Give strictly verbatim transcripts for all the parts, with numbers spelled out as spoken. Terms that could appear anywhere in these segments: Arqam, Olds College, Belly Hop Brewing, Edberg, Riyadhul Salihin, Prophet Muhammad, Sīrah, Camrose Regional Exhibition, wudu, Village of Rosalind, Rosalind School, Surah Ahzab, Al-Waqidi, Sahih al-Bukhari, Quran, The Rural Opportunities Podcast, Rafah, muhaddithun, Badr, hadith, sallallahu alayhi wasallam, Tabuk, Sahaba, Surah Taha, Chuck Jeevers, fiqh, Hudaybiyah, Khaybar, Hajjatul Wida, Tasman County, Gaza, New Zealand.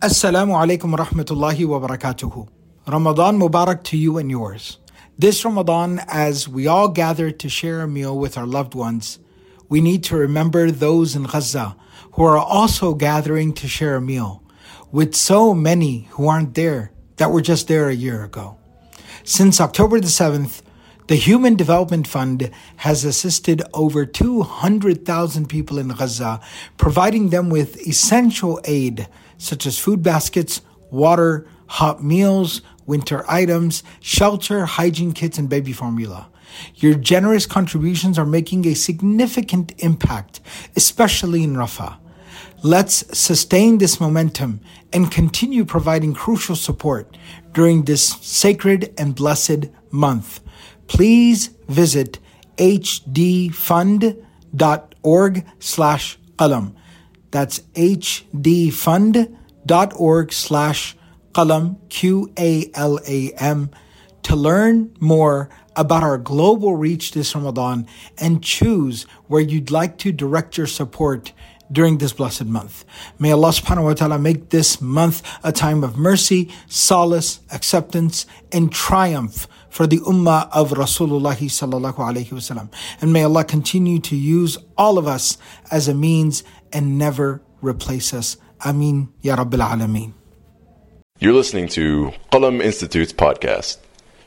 Assalamu alaikum wa rahmatullahi wa barakatuhu. Ramadan Mubarak to you and yours. This Ramadan, as we all gather to share a meal with our loved ones, we need to remember those in Gaza who are also gathering to share a meal with so many who aren't there that were just there a year ago. Since October the seventh, the Human Development Fund has assisted over two hundred thousand people in Gaza, providing them with essential aid such as food baskets, water, hot meals, winter items, shelter, hygiene kits, and baby formula. Your generous contributions are making a significant impact, especially in Rafah. Let's sustain this momentum and continue providing crucial support during this sacred and blessed month. Please visit hdfund.org slash qalam. That's hdfund.org slash qalam, Q A L A M, to learn more about our global reach this Ramadan and choose where you'd like to direct your support during this blessed month. May Allah subhanahu wa ta'ala make this month a time of mercy, solace, acceptance, and triumph for the ummah of Rasulullah sallallahu alayhi wasallam. And may Allah continue to use all of us as a means and never replace us. Ameen ya Rabbil Alameen. You're listening to Qalam Institute's podcast.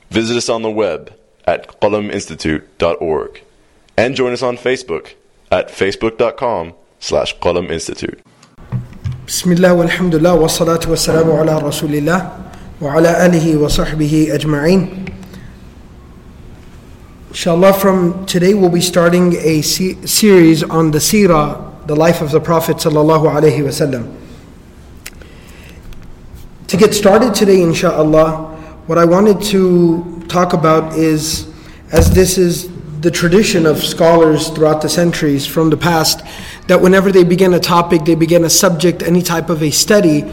Visit us on the web at qalam institute dot org and join us on Facebook at facebook.com slash Qalam Institute. Bismillah walhamdulillah wa salatu wa salamu ala rasulillah wa ala alihi wa sahbihi ajma'in. Inshallah, from today we'll be starting a se- series on the seerah, the life of the Prophet sallallahu alayhi wa sallam. To get started today, inshallah, what I wanted to talk about is, as this is the tradition of scholars throughout the centuries from the past, that whenever they begin a topic, they begin a subject, any type of a study,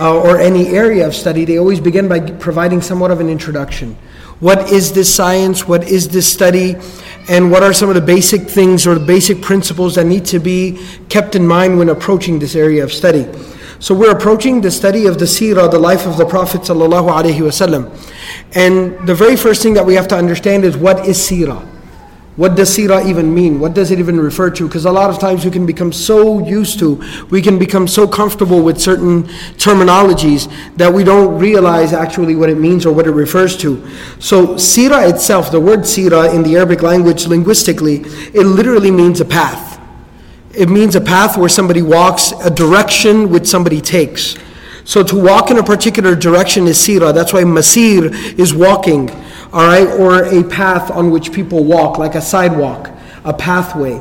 uh, or any area of study, they always begin by providing somewhat of an introduction. What is this science? What is this study? And what are some of the basic things or the basic principles that need to be kept in mind when approaching this area of study? So we're approaching the study of the seerah, the life of the Prophet sallallahu alaihi wasallam. And the very first thing that we have to understand is, what is seerah? What does seerah even mean? What does it even refer to? Because a lot of times we can become so used to, we can become so comfortable with certain terminologies that we don't realize actually what it means or what it refers to. So seerah itself, the word seerah in the Arabic language linguistically, it literally means a path. It means a path where somebody walks, a direction which somebody takes. So to walk in a particular direction is seerah. That's why masir is walking. All right, or a path on which people walk, like a sidewalk, a pathway.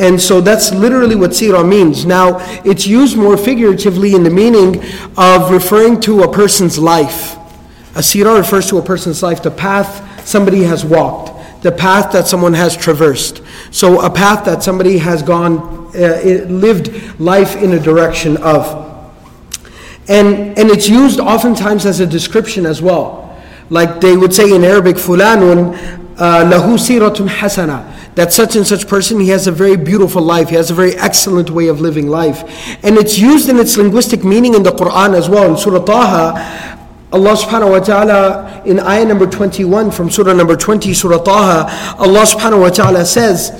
And so that's literally what seerah means. Now, it's used more figuratively in the meaning of referring to a person's life. A seerah refers to a person's life, the path somebody has walked, the path that someone has traversed. So a path that somebody has gone, uh, lived life in a direction of. And, and it's used oftentimes as a description as well. Like they would say in Arabic, fulanun lahu siratun hasana, that such and such person, he has a very beautiful life, he has a very excellent way of living life. And it's used in its linguistic meaning in the Quran as well. In Surah Taha, Allah subhanahu wa ta'ala, in ayah number twenty-one from surah number twenty, Surah Taha, Allah subhanahu wa ta'ala says,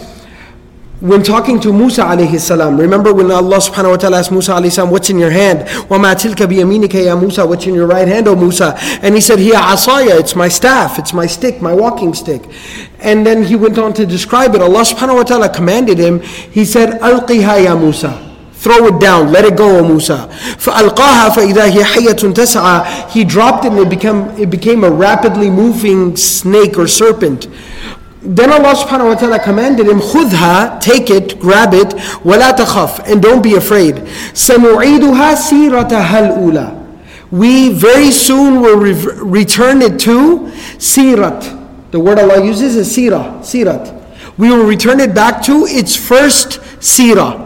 when talking to Musa alayhi salam, remember when Allah subhanahu wa ta'ala asked Musa alayhi salam, what's in your hand? وَمَا تِلْكَ بِيَمِينِكَ يَا مُوسَى, what's in your right hand, O Musa? And he said, hiya asaya, it's my staff, it's my stick, my walking stick. And then he went on to describe it. Allah subhanahu wa ta'ala commanded him, he said, أَلْقِهَا يَا مُوسَى, throw it down, let it go, O Musa. فَأَلْقَاهَا فَإِذَا هِيَ حَيَّةٌ تَسْعَى, he dropped it and it became, it became a rapidly moving snake or serpent. Then Allah subhanahu wa ta'ala commanded him, khudha, take it, grab it, wala takhaf, and don't be afraid. Sanu'iduha sirataha al-ula, we very soon will re- return it to sirat. The word Allah uses is sirah, sirat. We will return it back to its first sirah,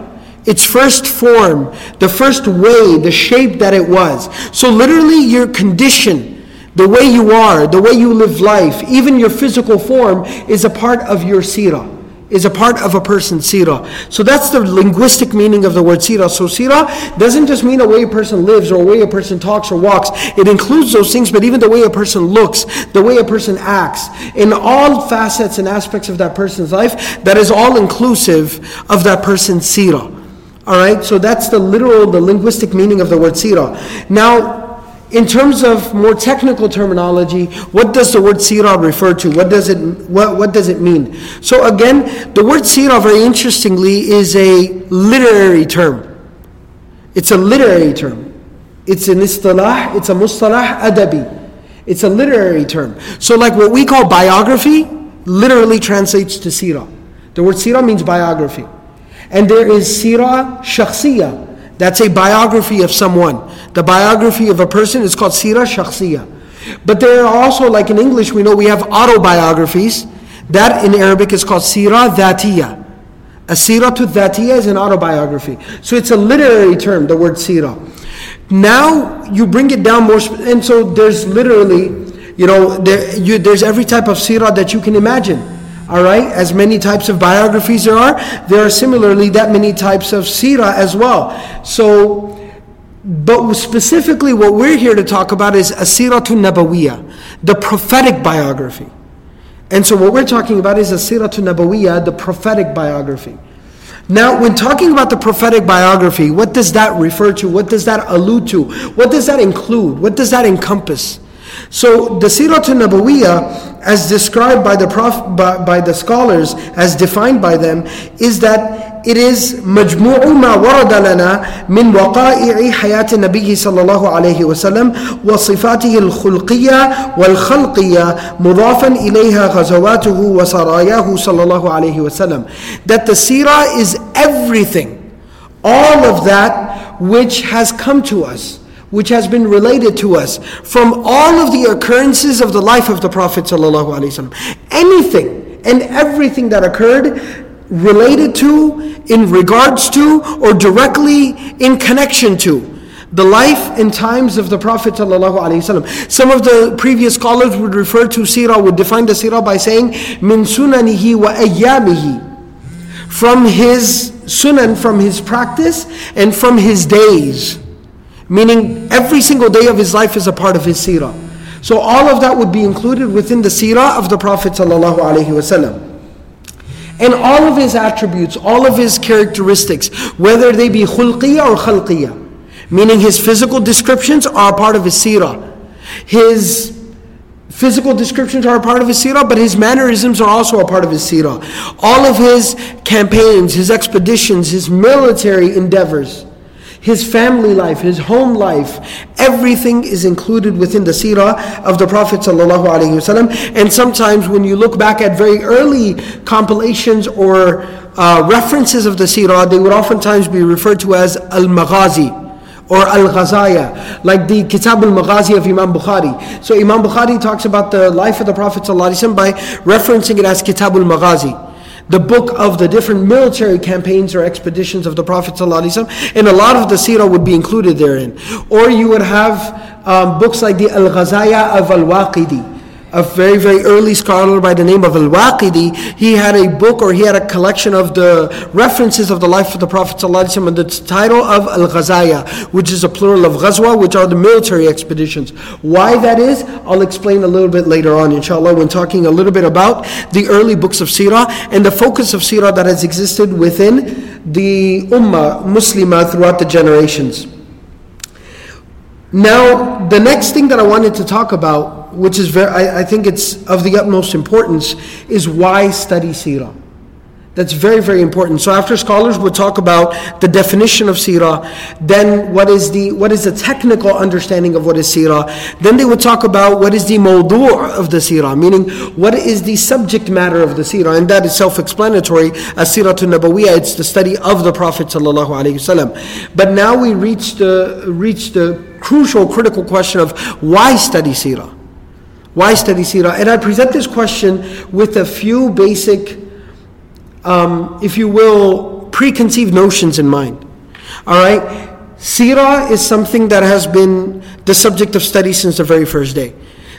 its first form, the first way, the shape that it was. So literally your condition, the way you are, the way you live life, even your physical form is a part of your seerah. is a part of a person's seerah. So that's the linguistic meaning of the word seerah. So seerah doesn't just mean a way a person lives or a way a person talks or walks. It includes those things, but even the way a person looks, the way a person acts, in all facets and aspects of that person's life, that is all inclusive of that person's seerah. Alright, so that's the literal, the linguistic meaning of the word seerah. Now, in terms of more technical terminology, what does the word seerah refer to? What does it what, what does it mean? So again, the word seerah, very interestingly, is a literary term. It's a literary term. It's an istilah, it's a mustalah adabi. It's a literary term. So like what we call biography, literally translates to seerah. The word seerah means biography. And there is seerah shakhsiyah. That's a biography of someone. The biography of a person is called seerah shakhsiyah. But there are also, like in English, we know we have autobiographies. That in Arabic is called seerah dhatiyah. A seerah to dhatiyah is an autobiography. So it's a literary term, the word seerah. Now you bring it down more, and so there's literally, you know, there, you, there's every type of seerah that you can imagine. Alright, as many types of biographies there are, there are similarly that many types of seerah as well. So, but specifically what we're here to talk about is a seeratun nabawiyah, the prophetic biography. And so what we're talking about is a seeratun nabawiyah, the prophetic biography. Now, when talking about the prophetic biography, what does that refer to? What does that allude to? What does that include? What does that encompass? So the Seeratun Nabawiyah, as described by the prof, by, by the scholars, as defined by them, is that it is مجموع ما ورد لنا من وقائع حياة النبي صلى الله عليه وسلم وصفاته الخلقية والخلقية مضافا إليها غزواته وسراياه صلى الله عليه وسلم. That the Seerah is everything, all of that which has come to us, which has been related to us from all of the occurrences of the life of the Prophet ﷺ. Anything and everything that occurred related to, in regards to, or directly in connection to the life and times of the Prophet ﷺ. Some of the previous scholars would refer to seerah, would define the seerah by saying, min sunanihi wa ayyamihi, from his sunan, from his practice, and from his days. Meaning every single day of his life is a part of his seerah. So all of that would be included within the seerah of the Prophet ﷺ. And all of his attributes, all of his characteristics, whether they be khulqiyah or khalqiyah, meaning his physical descriptions are a part of his seerah. His physical descriptions are a part of his seerah, but his mannerisms are also a part of his seerah. All of his campaigns, his expeditions, his military endeavors, his family life, his home life, everything is included within the seerah of the Prophet ﷺ. And sometimes when you look back at very early compilations or uh, references of the seerah, they would oftentimes be referred to as al-maghazi or al-ghazaya, like the Kitab al-Maghazi of Imam Bukhari. So Imam Bukhari talks about the life of the Prophet ﷺ by referencing it as Kitab al-Maghazi, the book of the different military campaigns or expeditions of the Prophet ﷺ, and a lot of the seerah would be included therein. Or you would have um, books like the Al-Ghazaya of Al-Waqidi, a very, very early scholar by the name of Al-Waqidi. He had a book, or he had a collection of the references of the life of the Prophet ﷺ under the title of Al-Ghazaya, which is a plural of Ghazwa, which are the military expeditions. Why that is, I'll explain a little bit later on, inshallah, when talking a little bit about the early books of seerah and the focus of seerah that has existed within the Ummah, Muslimah, throughout the generations. Now, the next thing that I wanted to talk about, which is very, I, I think it's of the utmost importance, is why study seerah. That's very, very important. So after scholars would talk about the definition of seerah, then what is the what is the technical understanding of what is seerah, then they would talk about what is the mawdu' of the seerah, meaning what is the subject matter of the seerah, and that is self-explanatory. As seeratun nabawiyah, it's the study of the Prophet sallallahu alaihi wasallam. But now we reach the reach the crucial, critical question of why study seerah. Why study seerah? And I present this question with a few basic, um, if you will, preconceived notions in mind. Alright? Seerah is something that has been the subject of study since the very first day.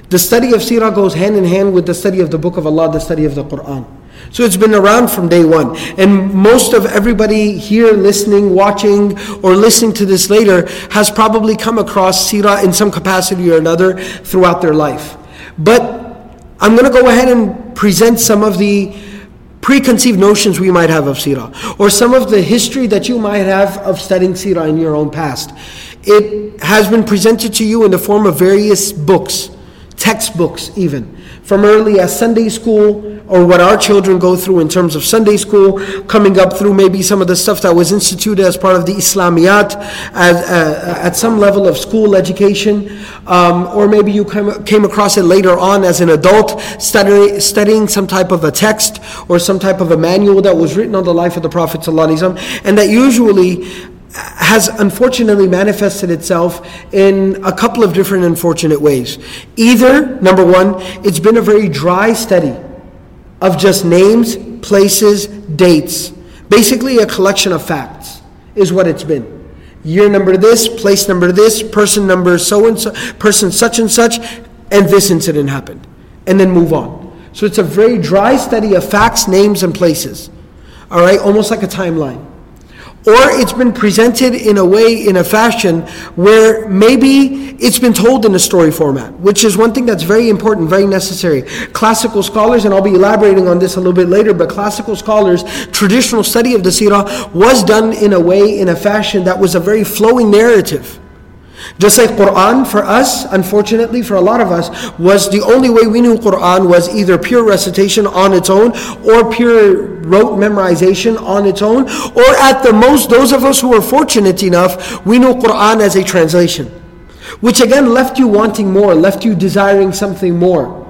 The study of seerah goes hand in hand with the study of the Book of Allah, the study of the Quran. So it's been around from day one. And most of everybody here listening, watching, or listening to this later has probably come across seerah in some capacity or another throughout their life. But I'm going to go ahead and present some of the preconceived notions we might have of seerah, or some of the history that you might have of studying seerah in your own past. It has been presented to you in the form of various books, textbooks even, from early as Sunday school, or what our children go through in terms of Sunday school, coming up through maybe some of the stuff that was instituted as part of the Islamiyat as, uh, at some level of school education, um, or maybe you came, came across it later on as an adult, study, studying some type of a text or some type of a manual that was written on the life of the Prophet ﷺ, and that usually has unfortunately manifested itself in a couple of different unfortunate ways. Either, number one, it's been a very dry study of just names, places, dates. Basically a collection of facts is what it's been. Year number this, place number this, person number so and so, person such and such, and this incident happened. And then move on. So it's a very dry study of facts, names, and places. All right, almost like a timeline. Or it's been presented in a way, in a fashion, where maybe it's been told in a story format, which is one thing that's very important, very necessary. Classical scholars, and I'll be elaborating on this a little bit later, but classical scholars, traditional study of the seerah was done in a way, in a fashion that was a very flowing narrative. Just like Quran, for us, unfortunately for a lot of us, was the only way we knew Quran was either pure recitation on its own, or pure rote memorization on its own, or at the most, those of us who were fortunate enough, we knew Quran as a translation, which again left you wanting more, left you desiring something more.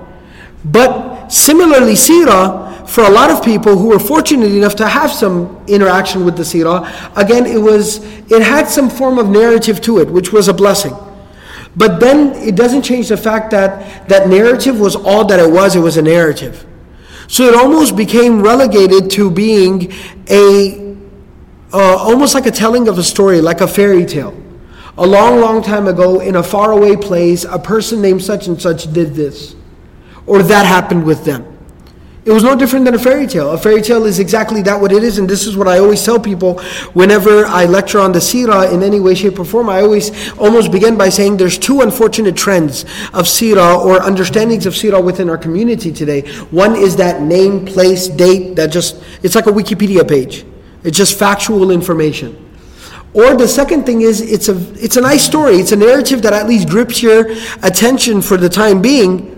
But similarly, seerah, for a lot of people who were fortunate enough to have some interaction with the seerah, again, it was it had some form of narrative to it, which was a blessing. But then it doesn't change the fact that that narrative was all that it was. It was a narrative. So it almost became relegated to being a uh, almost like a telling of a story, like a fairy tale. A long, long time ago, in a faraway place, a person named such and such did this, or that happened with them. It was no different than a fairy tale. A fairy tale is exactly that what it is, and this is what I always tell people whenever I lecture on the seerah in any way, shape, or form. I always almost begin by saying there's two unfortunate trends of seerah or understandings of seerah within our community today. One is that name, place, date, that just, it's like a Wikipedia page. It's just factual information. Or the second thing is, it's a it's a nice story. It's a narrative that at least grips your attention for the time being,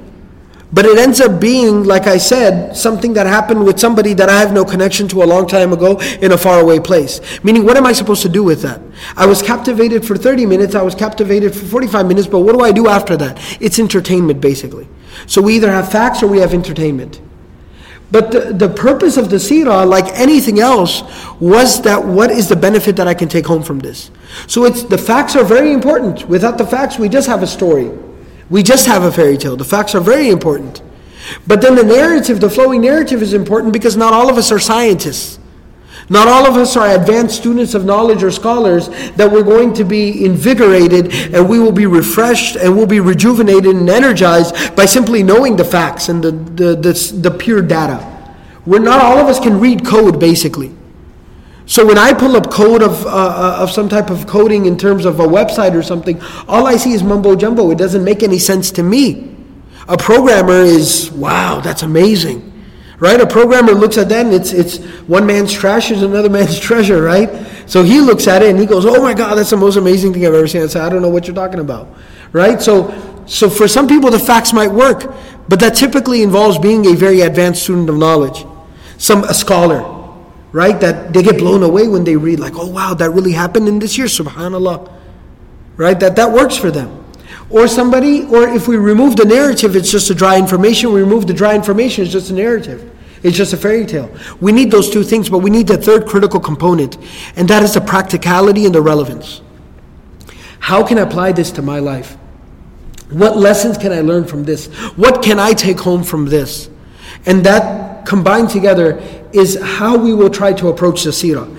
but it ends up being, like I said, something that happened with somebody that I have no connection to a long time ago in a faraway place. Meaning, what am I supposed to do with that? I was captivated for thirty minutes, I was captivated for forty-five minutes, but what do I do after that? It's entertainment, basically. So we either have facts or we have entertainment. But the, the purpose of the seerah, like anything else, was that what is the benefit that I can take home from this? So it's the facts are very important. Without the facts, we just have a story. We just have a fairy tale. The facts are very important. But then the narrative, the flowing narrative is important because not all of us are scientists. Not all of us are advanced students of knowledge or scholars that we're going to be invigorated and we will be refreshed and we'll be rejuvenated and energized by simply knowing the facts and the, the, the, the pure data. We're not all of us can read code, basically. So when I pull up code of uh, of some type of coding in terms of a website or something, all I see is mumbo jumbo. It doesn't make any sense to me. A programmer is, wow, that's amazing, right? A programmer looks at that and it's it's one man's trash is another man's treasure, right? So he looks at it and he goes, oh my God, that's the most amazing thing I've ever seen. I said, I don't know what you're talking about, right? So so for some people the facts might work, but that typically involves being a very advanced student of knowledge, some a scholar. Right, that they get blown away when they read, like, oh wow, that really happened in this year, subhanallah. Right, that that works for them. Or somebody, or if we remove the narrative, it's just a dry information. We remove the dry information, it's just a narrative. It's just a fairy tale. We need those two things, but we need the third critical component, and that is the practicality and the relevance. How can I apply this to my life? What lessons can I learn from this? What can I take home from this? And that combined together is how we will try to approach the seerah.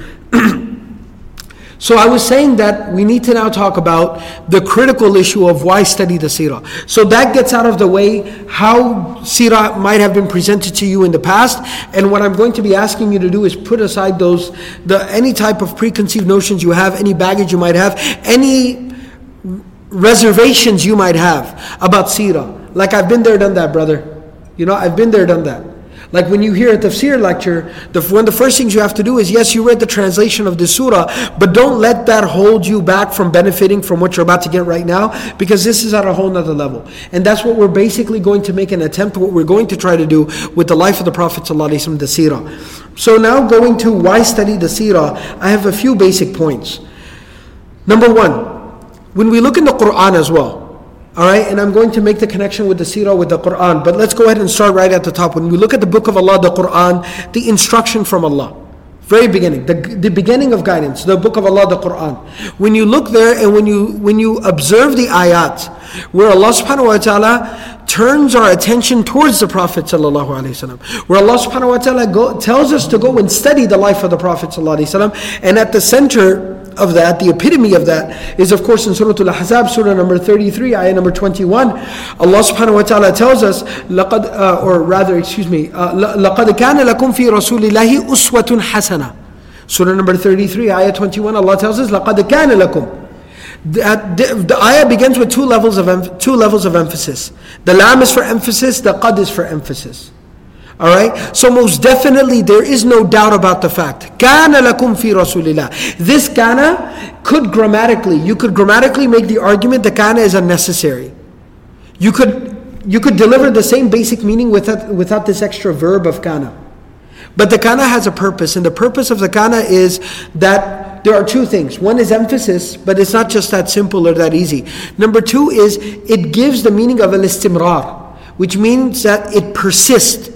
So I was saying that we need to now talk about the critical issue of why study the seerah. So that gets out of the way how seerah might have been presented to you in the past. And what I'm going to be asking you to do is put aside those, the any type of preconceived notions you have, any baggage you might have, any reservations you might have about seerah. Like I've been there, done that, brother. You know, I've been there, done that. Like when you hear a tafsir lecture, the, one of the first things you have to do is, yes, you read the translation of the surah, but don't let that hold you back from benefiting from what you're about to get right now, because this is at a whole nother level. And that's what we're basically going to make an attempt, what we're going to try to do with the life of the Prophet ﷺ, the seerah. So now going to why study the seerah, I have a few basic points. Number one, when we look in the Quran as well, all right, and I'm going to make the connection with the seerah, with the Qur'an. But let's go ahead and start right at the top. When we look at the book of Allah, the Qur'an, the instruction from Allah, very beginning, the, the beginning of guidance, the book of Allah, the Qur'an. When you look there and when you when you observe the ayat, where Allah subhanahu wa ta'ala turns our attention towards the Prophet sallallahu alayhi wasallam, where Allah subhanahu wa ta'ala go, tells us to go and study the life of the Prophet sallallahu alayhi wasallam, and at the center of that, the epitome of that, is of course in Surah Ahzab, Surah number thirty-three, Ayah number twenty-one. Allah subhanahu wa ta'ala tells us, لقد, uh, or rather, excuse me, uh, لَقَدْ كَانَ لَكُمْ فِي رَسُولِ اللَّهِ أُسْوَةٌ حَسَنَةٌ. Surah number thirty-three, Ayah twenty-one, Allah tells us, لَقَدْ كَانَ لَكُمْ. The, the, the ayah begins with two levels of em- two levels of emphasis. The lam is for emphasis, the qad is for emphasis. Alright, so most definitely there is no doubt about the fact. Kana lakum fi Rasulillah. This kana could grammatically, you could grammatically make the argument that kana is unnecessary. You could you could deliver the same basic meaning without without this extra verb of kana. But the kana has a purpose, and the purpose of the kana is that there are two things. One is emphasis, but it's not just that simple or that easy. Number two is it gives the meaning of al-istimrar, which means that it persists.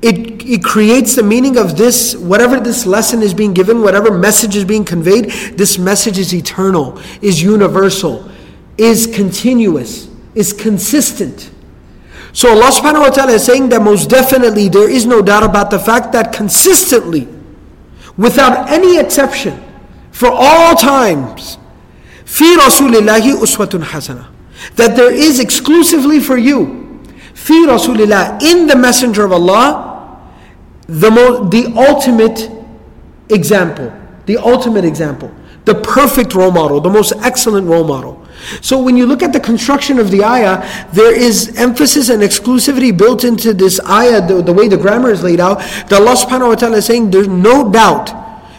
It, it creates the meaning of this, whatever this lesson is being given, whatever message is being conveyed, this message is eternal, is universal, is continuous, is consistent. So Allah subhanahu wa ta'ala is saying that most definitely there is no doubt about the fact that consistently, without any exception, for all times, فِي رَسُولِ اللَّهِ أُسْوَةٌ حَسَنَةٌ, that there is exclusively for you, فِي رَسُولِ اللَّهِ, in the Messenger of Allah, The mo- the ultimate example, the ultimate example, the perfect role model, the most excellent role model. So when you look at the construction of the ayah, there is emphasis and exclusivity built into this ayah, the, the way the grammar is laid out, that Allah subhanahu wa ta'ala is saying there's no doubt,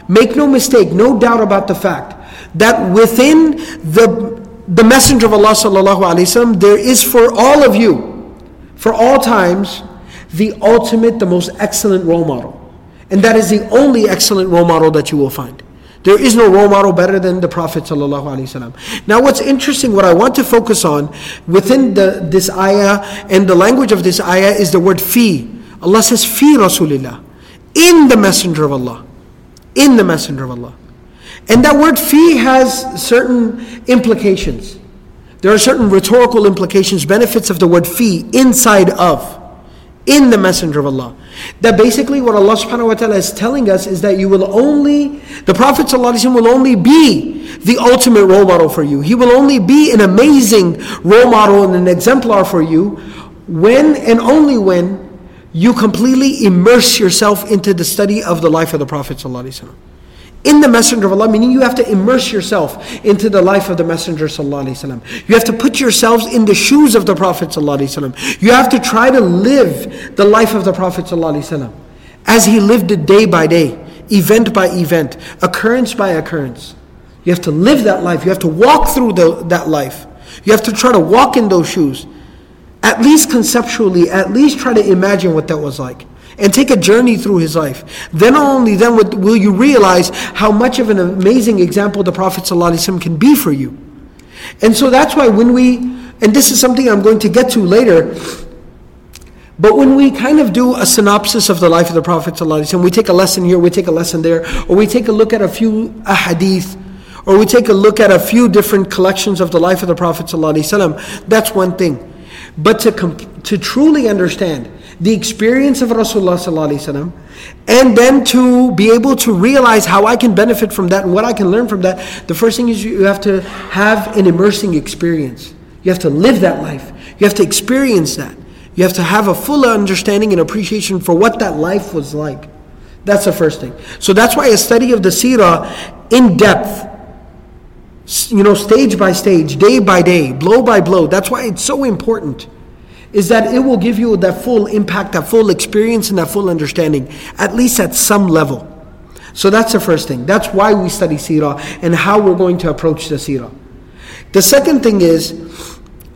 make no mistake, no doubt about the fact that within the, the Messenger of Allah sallallahu alayhi wasallam, there is for all of you, for all times, the ultimate, the most excellent role model. And that is the only excellent role model that you will find. There is no role model better than the Prophet ﷺ. Now what's interesting, what I want to focus on within the, this ayah and the language of this ayah is the word fi. Allah says, fi Rasulillah, in the Messenger of Allah. In the Messenger of Allah. And that word fi has certain implications. There are certain rhetorical implications, benefits of the word fi, inside of. In the Messenger of Allah. That basically what Allah subhanahu wa ta'ala is telling us is that you will only, the Prophet sallallahu alaihi wasallam will only be the ultimate role model for you. He will only be an amazing role model and an exemplar for you when and only when you completely immerse yourself into the study of the life of the Prophet sallallahu alaihi wasallam. In the Messenger of Allah, meaning you have to immerse yourself into the life of the Messenger sallallahu alaihi wasallam. You have to put yourselves in the shoes of the Prophet sallallahu alaihi wasallam. You have to try to live the life of the Prophet sallallahu alaihi wasallam as he lived it day by day, event by event, occurrence by occurrence. You have to live that life. You have to walk through the, that life. You have to try to walk in those shoes. At least conceptually, at least try to imagine what that was like. And take a journey through his life. Then only then will you realize how much of an amazing example the Prophet ﷺ can be for you. And so that's why when we, and this is something I'm going to get to later, but when we kind of do a synopsis of the life of the Prophet ﷺ, we take a lesson here, we take a lesson there, or we take a look at a few ahadith, or we take a look at a few different collections of the life of the Prophet ﷺ, that's one thing. But to, comp- to truly understand the experience of Rasulullah sallallahu alayhi wasallam, and then to be able to realize how I can benefit from that and what I can learn from that, the first thing is you have to have an immersing experience. You have to live that life. You have to experience that. You have to have a full understanding and appreciation for what that life was like. That's the first thing. So that's why a study of the seerah in depth, you know, stage by stage, day by day, blow by blow, that's why it's so important, is that it will give you that full impact, that full experience, and that full understanding, at least at some level. So that's the first thing. That's why we study seerah and how we're going to approach the seerah. The second thing is,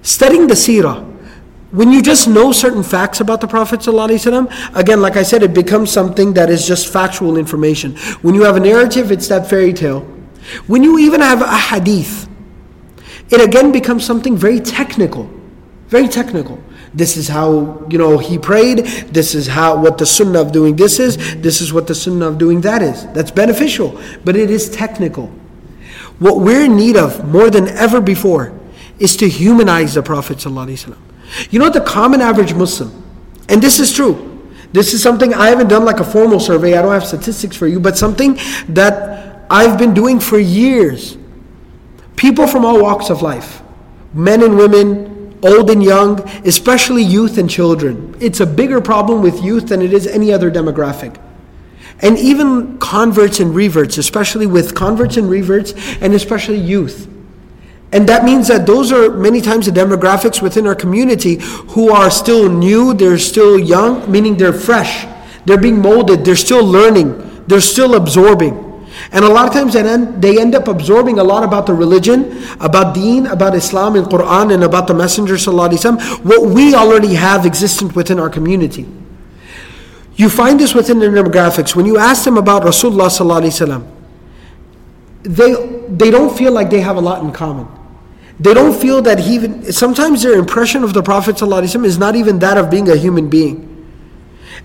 studying the seerah, when you just know certain facts about the Prophet ﷺ, again, like I said, it becomes something that is just factual information. When you have a narrative, it's that fairy tale. When you even have a hadith, it again becomes something very technical. Very technical. This is how, you know, he prayed. This is how what the sunnah of doing this is. This is what the sunnah of doing that is. That's beneficial, but it is technical. What we're in need of more than ever before is to humanize the Prophet ﷺ. You know, the common average Muslim, and this is true. This is something I haven't done like a formal survey. I don't have statistics for you, but something that I've been doing for years. People from all walks of life, men and women, old and young, especially youth and children. It's a bigger problem with youth than it is any other demographic. And even converts and reverts, especially with converts and reverts, and especially youth. And that means that those are many times the demographics within our community who are still new, they're still young, meaning they're fresh, they're being molded, they're still learning, they're still absorbing. And a lot of times they end, they end up absorbing a lot about the religion, about deen, about Islam and Quran, and about the Messenger sallallahu alaihi wasallam, what we already have existent within our community. You find this within the demographics. When you ask them about Rasulullah sallallahu alaihi wasallam, they, they don't feel like they have a lot in common. They don't feel that he even, sometimes their impression of the Prophet ﷺ is not even that of being a human being.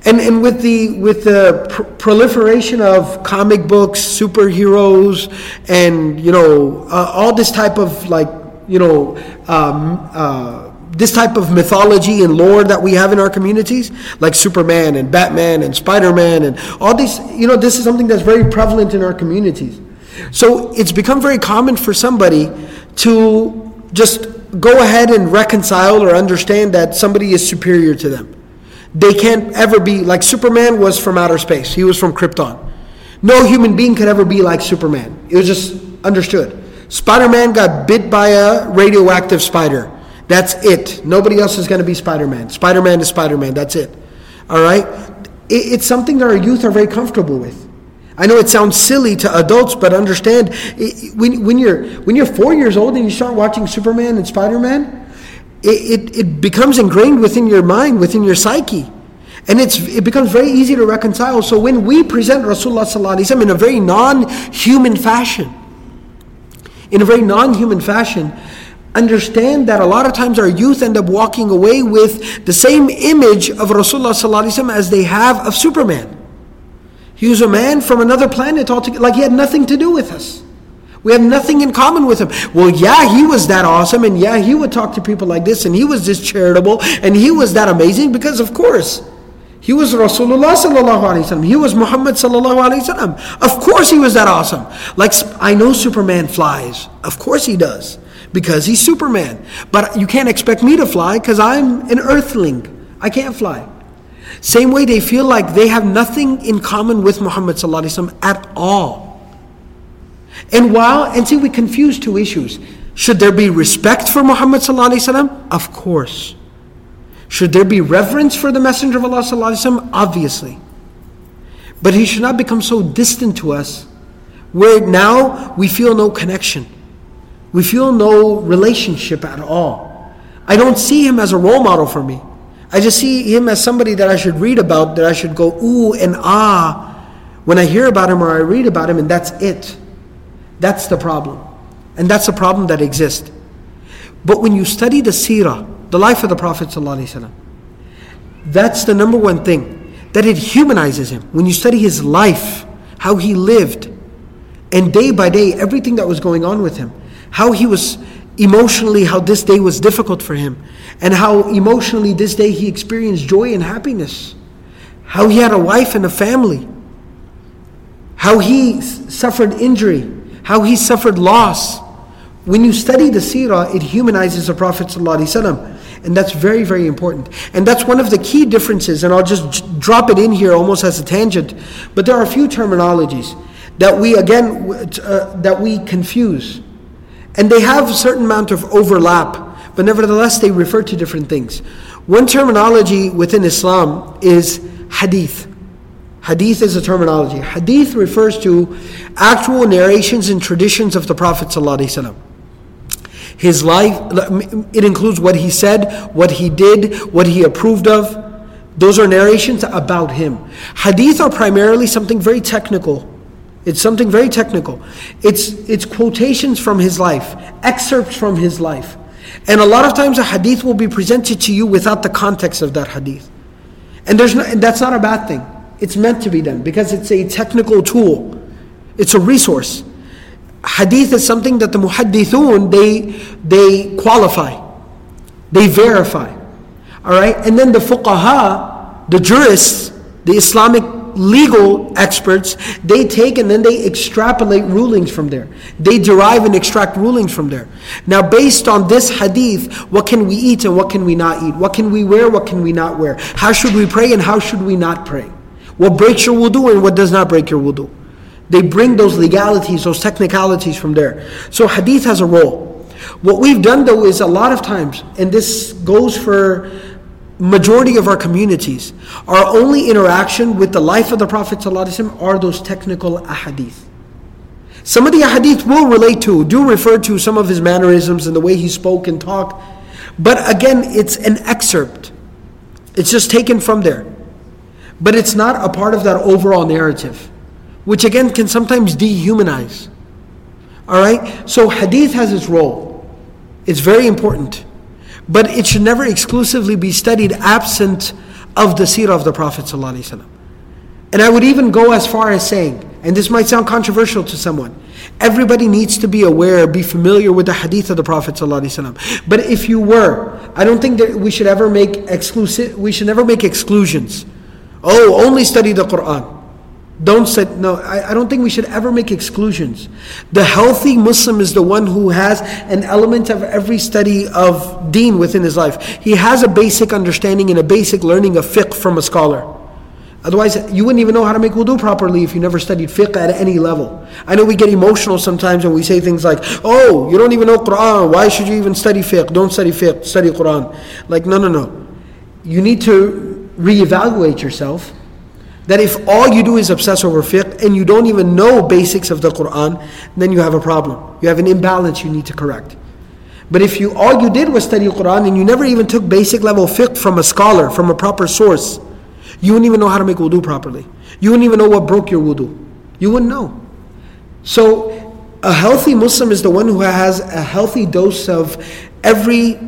And and with the with the pr- proliferation of comic books, superheroes, and you know uh, all this type of like you know um, uh, this type of mythology and lore that we have in our communities, like Superman and Batman and Spider-Man and all these, you know, this is something that's very prevalent in our communities. So it's become very common for somebody to just go ahead and reconcile or understand that somebody is superior to them. They can't ever be, like Superman was from outer space. He was from Krypton. No human being could ever be like Superman. It was just understood. Spider-Man got bit by a radioactive spider. That's it. Nobody else is going to be Spider-Man. Spider-Man is Spider-Man. That's it. All right? It's something that our youth are very comfortable with. I know it sounds silly to adults, but understand, it, when, when, you're, when you're four years old and you start watching Superman and Spider-Man, it, it, it becomes ingrained within your mind, within your psyche. And it's it becomes very easy to reconcile. So when we present Rasulullah sallallahu alaihi wasallam in a very non-human fashion, in a very non-human fashion, understand that a lot of times our youth end up walking away with the same image of Rasulullah sallallahu alaihi wasallam as they have of Superman. He was a man from another planet altogether. Like he had nothing to do with us. We have nothing in common with him. Well, yeah, he was that awesome. And yeah, he would talk to people like this. And he was this charitable. And he was that amazing. Because of course, he was Rasulullah sallallahu alaihi wasallam. He was Muhammad sallallahu alaihi wasallam. Of course he was that awesome. Like, I know Superman flies. Of course he does. Because he's Superman. But you can't expect me to fly because I'm an earthling. I can't fly. Same way they feel like they have nothing in common with Muhammad sallallahu alaihi wasallam at all. And while, and see, we confuse two issues. Should there be respect for Muhammad sallallahu alaihi wasallam? Of course. Should there be reverence for the Messenger of Allah sallallahu alaihi wasallam? Obviously. But he should not become so distant to us where now we feel no connection. We feel no relationship at all. I don't see him as a role model for me. I just see him as somebody that I should read about, that I should go ooh and ah when I hear about him or I read about him, and that's it. That's the problem. And that's the problem that exists. But when you study the seerah, the life of the Prophet ﷺ, that's the number one thing, that it humanizes him. When you study his life, how he lived, and day by day, everything that was going on with him, how he was emotionally how this day was difficult for him, and how emotionally this day he experienced joy and happiness, how he had a wife and a family, how he suffered injury, how he suffered loss. When you study the seerah, it humanizes the Prophet ﷺ, and that's very, very important. And that's one of the key differences, and I'll just drop it in here almost as a tangent, but there are a few terminologies that we again, uh, that we confuse. And they have a certain amount of overlap, but nevertheless they refer to different things. One terminology within Islam is hadith. Hadith is a terminology. Hadith refers to actual narrations and traditions of the Prophet ﷺ. His life, it includes what he said, what he did, what he approved of. Those are narrations about him. Hadith are primarily something very technical. It's something very technical. It's it's quotations from his life, excerpts from his life. And a lot of times a hadith will be presented to you without the context of that hadith. And there's no, and that's not a bad thing. It's meant to be done because it's a technical tool. It's a resource. Hadith is something that the muhaddithun, they, they qualify. They verify. Alright? And then the fuqaha, the jurists, the Islamic legal experts, they take and then they extrapolate rulings from there. They derive and extract rulings from there. Now based on this hadith, what can we eat and what can we not eat? What can we wear, what can we not wear? How should we pray and how should we not pray? What breaks your wudu and what does not break your wudu? They bring those legalities, those technicalities from there. So hadith has a role. What we've done though is a lot of times, and this goes for majority of our communities, our only interaction with the life of the Prophet ﷺ are those technical ahadith. Some of the ahadith will relate to, do refer to some of his mannerisms and the way he spoke and talked, but again, it's an excerpt. It's just taken from there. But it's not a part of that overall narrative, which again can sometimes dehumanize. Alright? So hadith has its role. It's very important. But it should never exclusively be studied absent of the seerah of the Prophet ﷺ. And I would even go as far as saying, and this might sound controversial to someone, everybody needs to be aware, be familiar with the hadith of the Prophet ﷺ. But if you were, I don't think that we should ever make exclusive, we should never make exclusions. Oh, only study the Quran. Don't say, no, I, I don't think we should ever make exclusions. The healthy Muslim is the one who has an element of every study of deen within his life. He has a basic understanding and a basic learning of fiqh from a scholar. Otherwise, you wouldn't even know how to make wudu properly if you never studied fiqh at any level. I know we get emotional sometimes when we say things like, oh, you don't even know Quran, why should you even study fiqh? Don't study fiqh, study Quran. Like, no, no, no. You need to reevaluate yourself. That if all you do is obsess over fiqh and you don't even know basics of the Quran, then you have a problem. You have an imbalance you need to correct. But if you all you did was study Quran and you never even took basic level fiqh from a scholar, from a proper source, you wouldn't even know how to make wudu properly. You wouldn't even know what broke your wudu. You wouldn't know. So a healthy Muslim is the one who has a healthy dose of every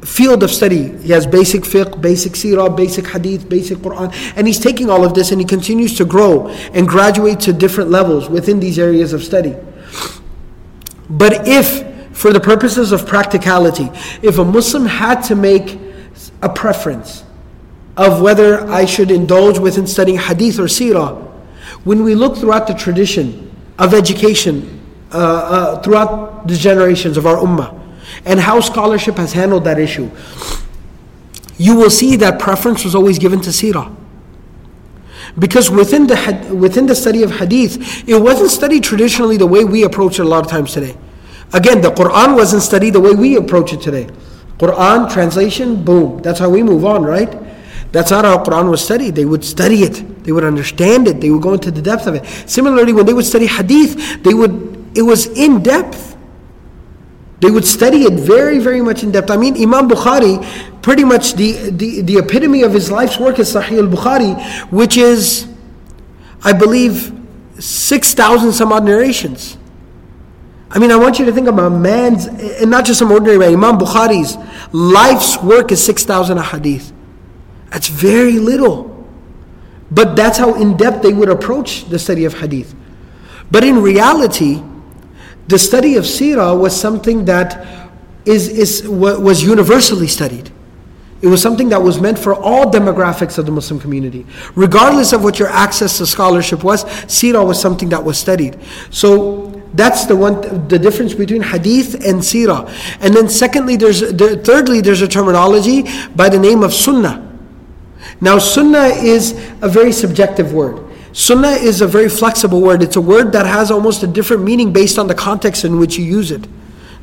field of study. He has basic fiqh, basic seerah, basic hadith, basic Quran, and he's taking all of this and he continues to grow and graduate to different levels within these areas of study. But if, for the purposes of practicality, if a Muslim had to make a preference of whether I should indulge within studying hadith or seerah, when we look throughout the tradition of education, uh, uh, throughout the generations of our ummah, and how scholarship has handled that issue, you will see that preference was always given to seerah. Because within the within the study of hadith, it wasn't studied traditionally the way we approach it a lot of times today. Again, the Quran wasn't studied the way we approach it today. Quran, translation, boom. That's how we move on, right? That's not how Quran was studied. They would study it. They would understand it. They would go into the depth of it. Similarly, when they would study hadith, they would it was in depth. They would study it very, very much in depth. I mean, Imam Bukhari, pretty much the, the, the epitome of his life's work is Sahih al-Bukhari, which is, I believe, six thousand some odd narrations. I mean, I want you to think about man's, and not just some ordinary man, Imam Bukhari's life's work is six thousand ahadith. That's very little. But that's how in depth they would approach the study of hadith. But in reality, the study of seerah was something that is, is, was universally studied. It was something that was meant for all demographics of the Muslim community. Regardless of what your access to scholarship was, seerah was something that was studied. So that's the one, th- the difference between hadith and seerah. And then secondly, there's, there, thirdly, there's a terminology by the name of sunnah. Now sunnah is a very subjective word. Sunnah is a very flexible word. It's a word that has almost a different meaning based on the context in which you use it.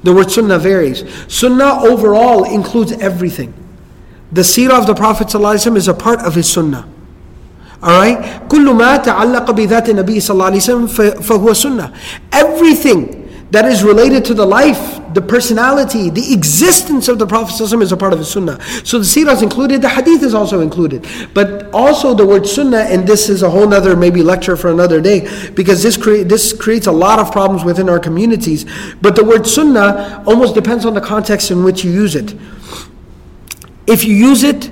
The word sunnah varies. Sunnah overall includes everything. The seerah of the Prophet ﷺ is a part of his sunnah. Alright? كُلُّ مَا تَعَلَّقَ بِذَاتِ النَّبِيِّ صَلَّى اللَّهِ عَلَيْهِ وَسَلَّمَ فَهُوَ سُنَّةٌ. Everything that is related to the life, the personality, the existence of the Prophet ﷺ is a part of his sunnah. So the seerah is included, the hadith is also included. But also the word sunnah, and this is a whole other maybe lecture for another day, because this, crea- this creates a lot of problems within our communities. But the word sunnah almost depends on the context in which you use it. If you use it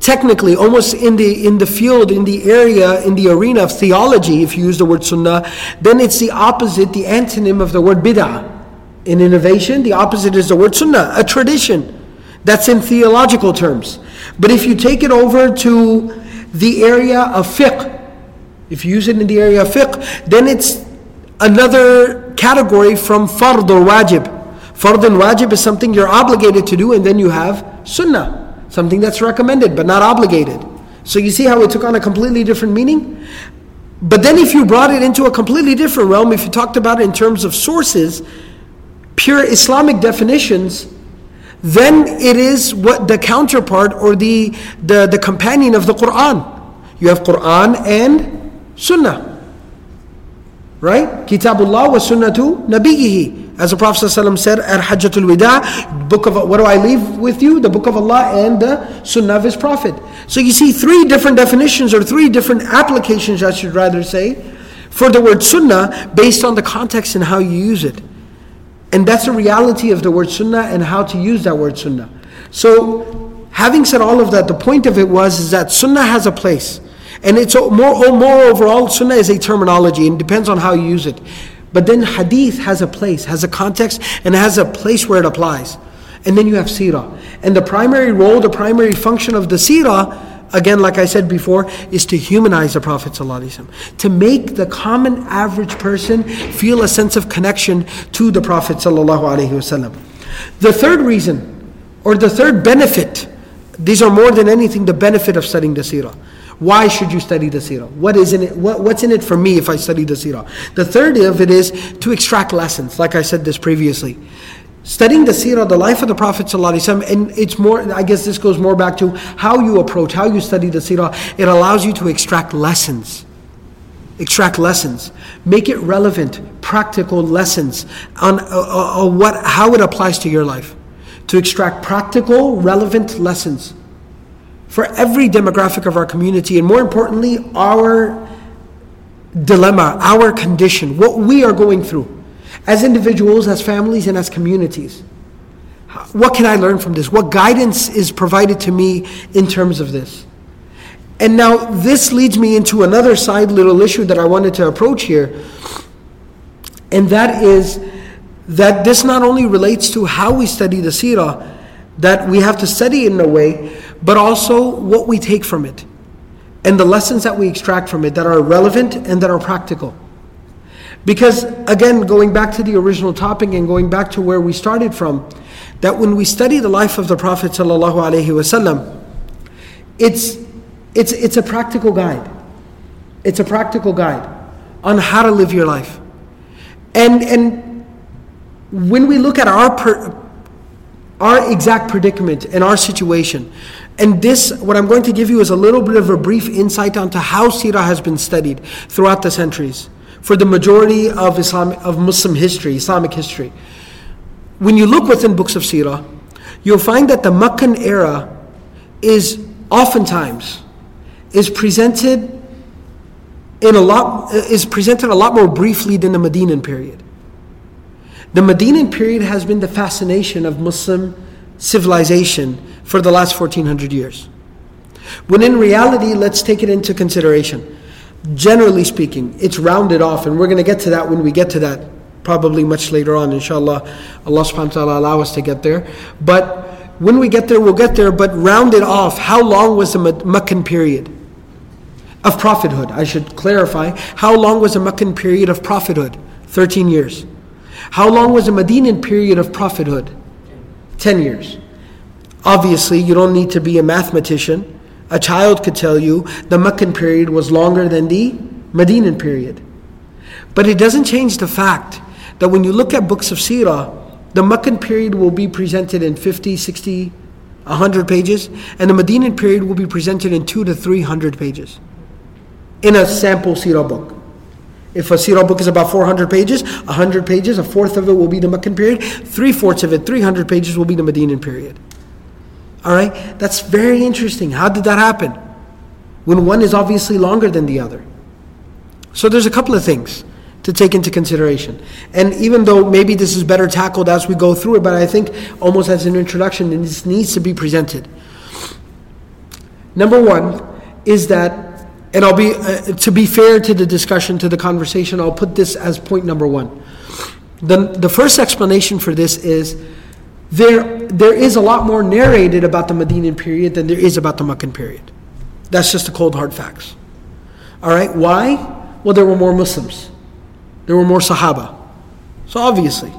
technically, almost in the in the field, in the area, in the arena of theology, if you use the word sunnah, then it's the opposite, the antonym of the word bid'ah. In innovation, the opposite is the word sunnah, a tradition. That's in theological terms. But if you take it over to the area of fiqh, if you use it in the area of fiqh, then it's another category from fard or wajib. Fard and wajib is something you're obligated to do, and then you have sunnah. Something that's recommended but not obligated. So you see how it took on a completely different meaning? But then if you brought it into a completely different realm, if you talked about it in terms of sources, pure Islamic definitions, then it is what the counterpart or the, the, the companion of the Quran. You have Quran and Sunnah. Right? Kitabullah wa sunnatu nabiyihi. As the Prophet ﷺ said at Hajjatul Wida, book of, what do I leave with you? The book of Allah and the sunnah of his Prophet. So you see three different definitions or three different applications, I should rather say, for the word sunnah based on the context and how you use it. And that's the reality of the word sunnah and how to use that word sunnah. So having said all of that, the point of it was is that sunnah has a place. And it's more, more overall, sunnah is a terminology and depends on how you use it. But then hadith has a place, has a context, and has a place where it applies. And then you have seerah. And the primary role, the primary function of the seerah, again, like I said before, is to humanize the Prophet ﷺ. To make the common average person feel a sense of connection to the Prophet ﷺ. The third reason, or the third benefit, these are more than anything the benefit of studying the seerah. Why should you study the seerah? What is in it? What, what's in it for me if I study the seerah? The third of it is to extract lessons, like I said this previously. Studying the seerah, the life of the Prophet ﷺ, and it's more, I guess this goes more back to how you approach, how you study the seerah. It allows you to extract lessons. Extract lessons. Make it relevant, practical lessons on uh, uh, what, how it applies to your life. To extract practical, relevant lessons for every demographic of our community, and more importantly, our dilemma, our condition, what we are going through as individuals, as families, and as communities. What can I learn from this? What guidance is provided to me in terms of this? And now this leads me into another side little issue that I wanted to approach here, and that is that this not only relates to how we study the seerah, that we have to study in a way, but also what we take from it and the lessons that we extract from it that are relevant and that are practical. Because again, going back to the original topic and going back to where we started from, that when we study the life of the Prophet ﷺ, it's it's it's a practical guide. It's a practical guide on how to live your life. And and when we look at our per, our exact predicament and our situation. And this, what I'm going to give you is a little bit of a brief insight onto how seerah has been studied throughout the centuries for the majority of Islam, of Muslim history, Islamic history. When you look within books of seerah, you'll find that the Meccan era is oftentimes is presented in a lot is presented a lot more briefly than the Medinan period. The Medinan period has been the fascination of Muslim civilization for the last fourteen hundred years. When in reality, let's take it into consideration. Generally speaking, it's rounded off, and we're going to get to that when we get to that probably much later on, inshallah. Allah subhanahu wa ta'ala allow us to get there. But when we get there, we'll get there, but round it off. How long was the Meccan period of prophethood? I should clarify. How long was the Meccan period of prophethood? thirteen years. How long was the Medinan period of prophethood? ten years. Obviously, you don't need to be a mathematician. A child could tell you the Meccan period was longer than the Medinan period. But it doesn't change the fact that when you look at books of seerah, the Meccan period will be presented in fifty, sixty, one hundred pages, and the Medinan period will be presented in two to three hundred pages in a sample seerah book. If a seerah book is about four hundred pages, one hundred pages, a fourth of it will be the Meccan period, three-fourths of it, three hundred pages, will be the Medinan period. Alright? That's very interesting. How did that happen? When one is obviously longer than the other. So there's a couple of things to take into consideration. And even though maybe this is better tackled as we go through it, but I think almost as an introduction, and this needs to be presented. Number one is that, and I'll be, uh, to be fair to the discussion, to the conversation, I'll put this as point number one. The, the first explanation for this is, there there is a lot more narrated about the Medinan period than there is about the Meccan period. That's just the cold hard facts. Alright, why? Well, there were more Muslims. There were more Sahaba. So obviously.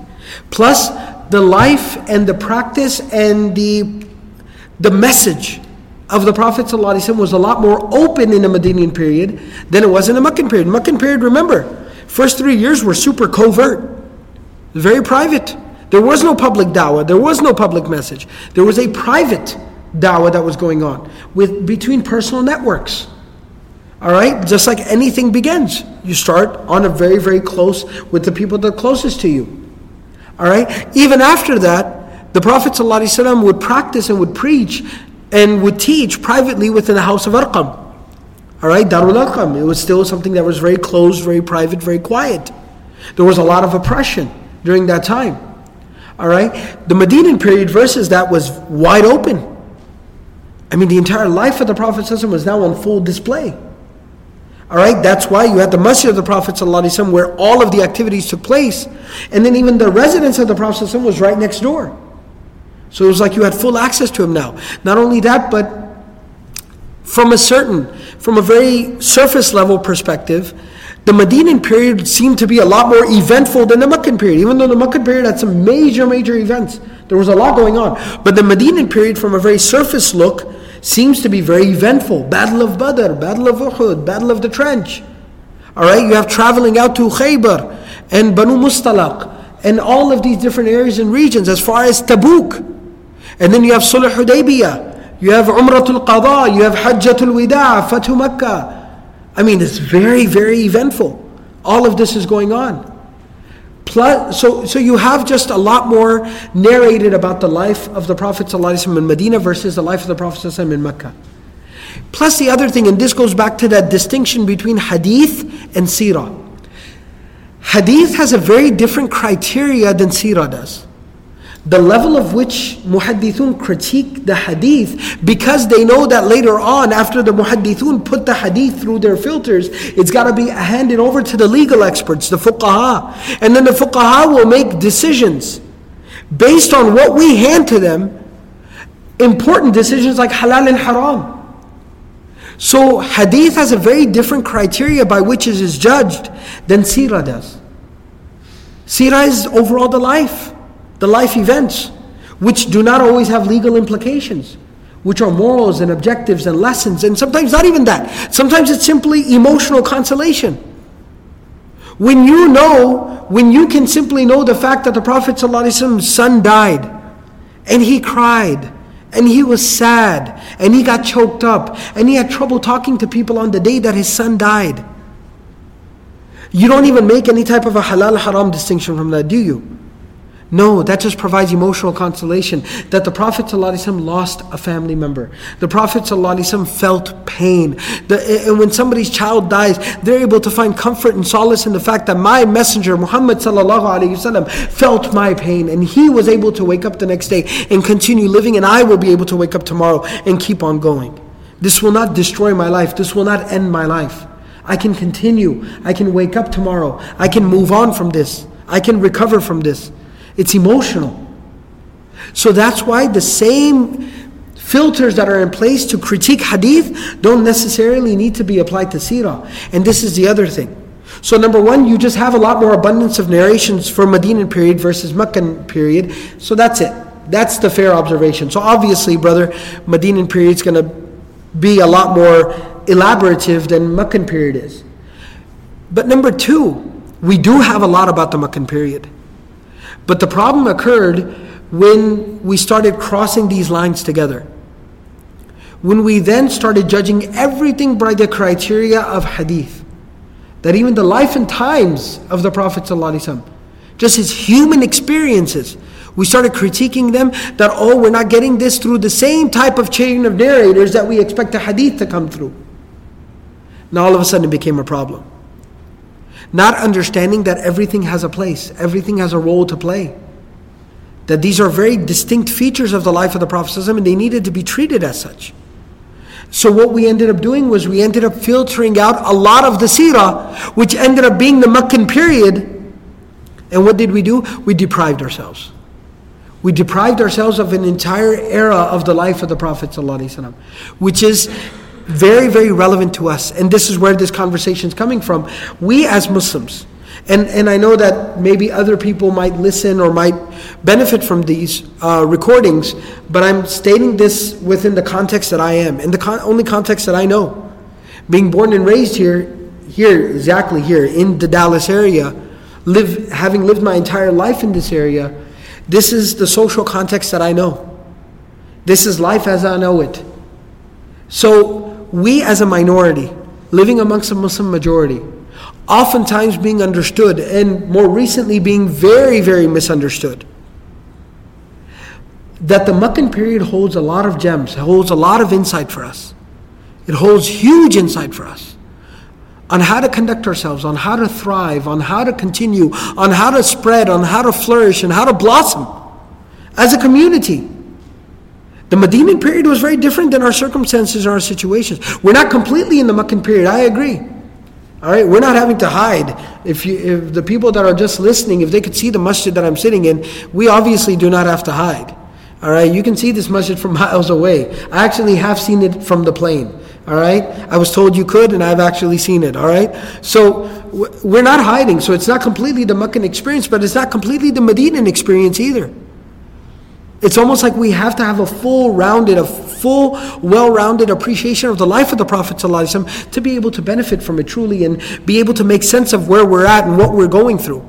Plus, the life and the practice and the the message of the Prophet ﷺ was a lot more open in the Medinan period than it was in the Meccan period. Meccan period, remember, first three years were super covert. Very private. There was no public da'wah. There was no public message. There was a private da'wah that was going on with between personal networks. Alright, just like anything begins. You start on a very, very close with the people that are closest to you. Alright, even after that, the Prophet ﷺ would practice and would preach and would teach privately within the house of Arqam. Alright, Darul Arqam. It was still something that was very closed, very private, very quiet. There was a lot of oppression during that time. Alright, the Medinan period versus that was wide open. I mean, the entire life of the Prophet ﷺ was now on full display. Alright, that's why you had the masjid of the Prophet ﷺ where all of the activities took place. And then even the residence of the Prophet ﷺ was right next door. So it was like you had full access to him now. Not only that, but from a certain, from a very surface level perspective, the Medinan period seemed to be a lot more eventful than the Meccan period. Even though the Meccan period had some major, major events. There was a lot going on. But the Medinan period from a very surface look seems to be very eventful. Battle of Badr, Battle of Uhud, Battle of the Trench. Alright, you have traveling out to Khaybar and Banu Mustalaq and all of these different areas and regions as far as Tabuk. And then you have Sulh Hudaybiyah, you have Umratul Qadha, you have Hajjatul Wida', Fathu Makkah. I mean, it's very, very eventful. All of this is going on. Plus, so, so you have just a lot more narrated about the life of the Prophet ﷺ in Medina versus the life of the Prophet ﷺ in Mecca. Plus the other thing, and this goes back to that distinction between hadith and seerah. Hadith has a very different criteria than seerah does. The level of which muhaddithun critique the hadith, because they know that later on, after the muhaddithun put the hadith through their filters, it's got to be handed over to the legal experts, the fuqaha. And then the fuqaha will make decisions based on what we hand to them, important decisions like halal and haram. So hadith has a very different criteria by which it is judged than seerah does. Seerah is overall the life. The life events, which do not always have legal implications, which are morals and objectives and lessons, and sometimes not even that. Sometimes it's simply emotional consolation. When you know, when you can simply know the fact that the Prophet ﷺ son died, and he cried, and he was sad, and he got choked up, and he had trouble talking to people on the day that his son died. You don't even make any type of a halal-haram distinction from that, do you? No, that just provides emotional consolation that the Prophet ﷺ lost a family member. The Prophet ﷺ felt pain. The, and when somebody's child dies, they're able to find comfort and solace in the fact that my messenger, Muhammad sallallahu alayhi wasallam, felt my pain. And he was able to wake up the next day and continue living, and I will be able to wake up tomorrow and keep on going. This will not destroy my life. This will not end my life. I can continue. I can wake up tomorrow. I can move on from this. I can recover from this. It's emotional. So that's why the same filters that are in place to critique hadith don't necessarily need to be applied to seerah. And this is the other thing. So number one, you just have a lot more abundance of narrations for Medinan period versus Meccan period. So that's it. That's the fair observation. So obviously, brother, Medinan period is going to be a lot more elaborative than Meccan period is. But number two, we do have a lot about the Meccan period. But the problem occurred when we started crossing these lines together. When we then started judging everything by the criteria of hadith. That even the life and times of the Prophet ﷺ, just his human experiences, we started critiquing them that, oh, we're not getting this through the same type of chain of narrators that we expect the hadith to come through. Now all of a sudden it became a problem. Not understanding that everything has a place, everything has a role to play. That these are very distinct features of the life of the Prophet ﷺ, and they needed to be treated as such. So what we ended up doing was we ended up filtering out a lot of the seerah, which ended up being the Meccan period. And what did we do? We deprived ourselves. We deprived ourselves of an entire era of the life of the Prophet ﷺ, which is very, very relevant to us. And this is where this conversation is coming from. We as Muslims, and, and I know that maybe other people might listen or might benefit from these uh, recordings, but I'm stating this within the context that I am, in the con- only context that I know. Being born and raised here, here, exactly here, in the Dallas area, live having lived my entire life in this area, this is the social context that I know. This is life as I know it. So we as a minority, living amongst a Muslim majority, oftentimes being understood and more recently being very, very misunderstood. That the Meccan period holds a lot of gems, holds a lot of insight for us. It holds huge insight for us on how to conduct ourselves, on how to thrive, on how to continue, on how to spread, on how to flourish, and how to blossom as a community. The Medinan period was very different than our circumstances and our situations. We're not completely in the Meccan period, I agree. All right, we're not having to hide. If you, if the people that are just listening, if they could see the masjid that I'm sitting in, we obviously do not have to hide. All right, you can see this masjid from miles away. I actually have seen it from the plane. All right, I was told you could, and I've actually seen it. All right, so we're not hiding. So it's not completely the Meccan experience, but it's not completely the Medinan experience either. It's almost like we have to have a full rounded, a full, well-rounded appreciation of the life of the Prophet ﷺ to be able to benefit from it truly and be able to make sense of where we're at and what we're going through.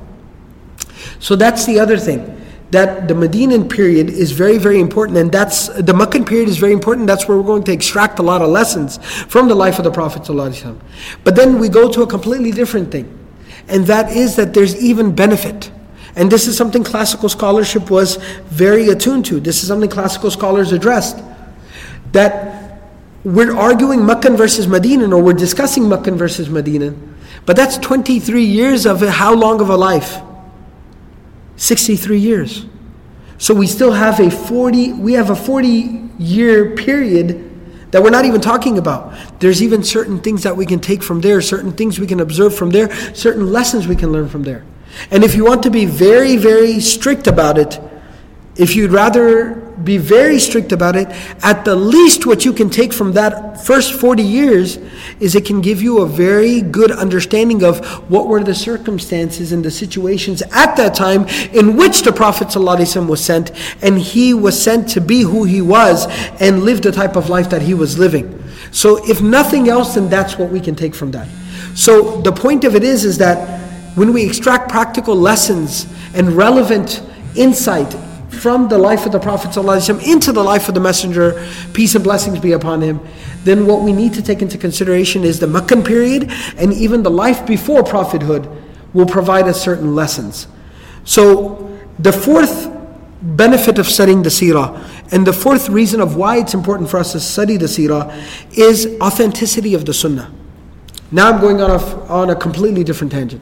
So that's the other thing, that the Medinan period is very, very important, and that's the Meccan period is very important. That's where we're going to extract a lot of lessons from the life of the Prophet ﷺ. But then we go to a completely different thing, and that is that there's even benefit. And this is something classical scholarship was very attuned to. This is something classical scholars addressed. That we're arguing Meccan versus Medinan, or we're discussing Meccan versus Medinan, but that's twenty-three years of how long of a life? sixty-three years. So we still have a forty, we have a forty year period that we're not even talking about. There's even certain things that we can take from there, certain things we can observe from there, certain lessons we can learn from there. And if you want to be very, very strict about it, if you'd rather be very strict about it, at the least what you can take from that first forty years is it can give you a very good understanding of what were the circumstances and the situations at that time in which the Prophet ﷺ was sent, and he was sent to be who he was and live the type of life that he was living. So if nothing else, then that's what we can take from that. So the point of it is, is that when we extract practical lessons and relevant insight from the life of the Prophet ﷺ into the life of the Messenger, peace and blessings be upon him, then what we need to take into consideration is the Meccan period and even the life before prophethood will provide us certain lessons. So the fourth benefit of studying the seerah, and the fourth reason of why it's important for us to study the seerah, is authenticity of the sunnah. Now I'm going on a, on a completely different tangent.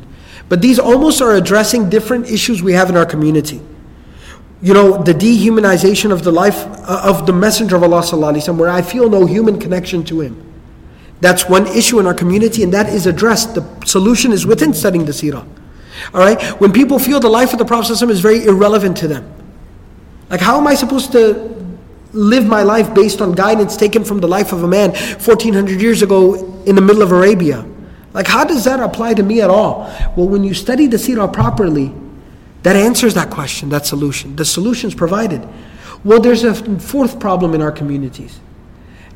But these almost are addressing different issues we have in our community. You know, the dehumanization of the life of the Messenger of Allah sallallahu alayhi wasallam, where I feel no human connection to him. That's one issue in our community, and that is addressed. The solution is within studying the seerah. All right? When people feel the life of the Prophet ﷺ is very irrelevant to them. Like, how am I supposed to live my life based on guidance taken from the life of a man fourteen hundred years ago in the middle of Arabia? Like, how does that apply to me at all? Well, when you study the seerah properly, that answers that question, that solution. The solution's provided. Well, there's a fourth problem in our communities.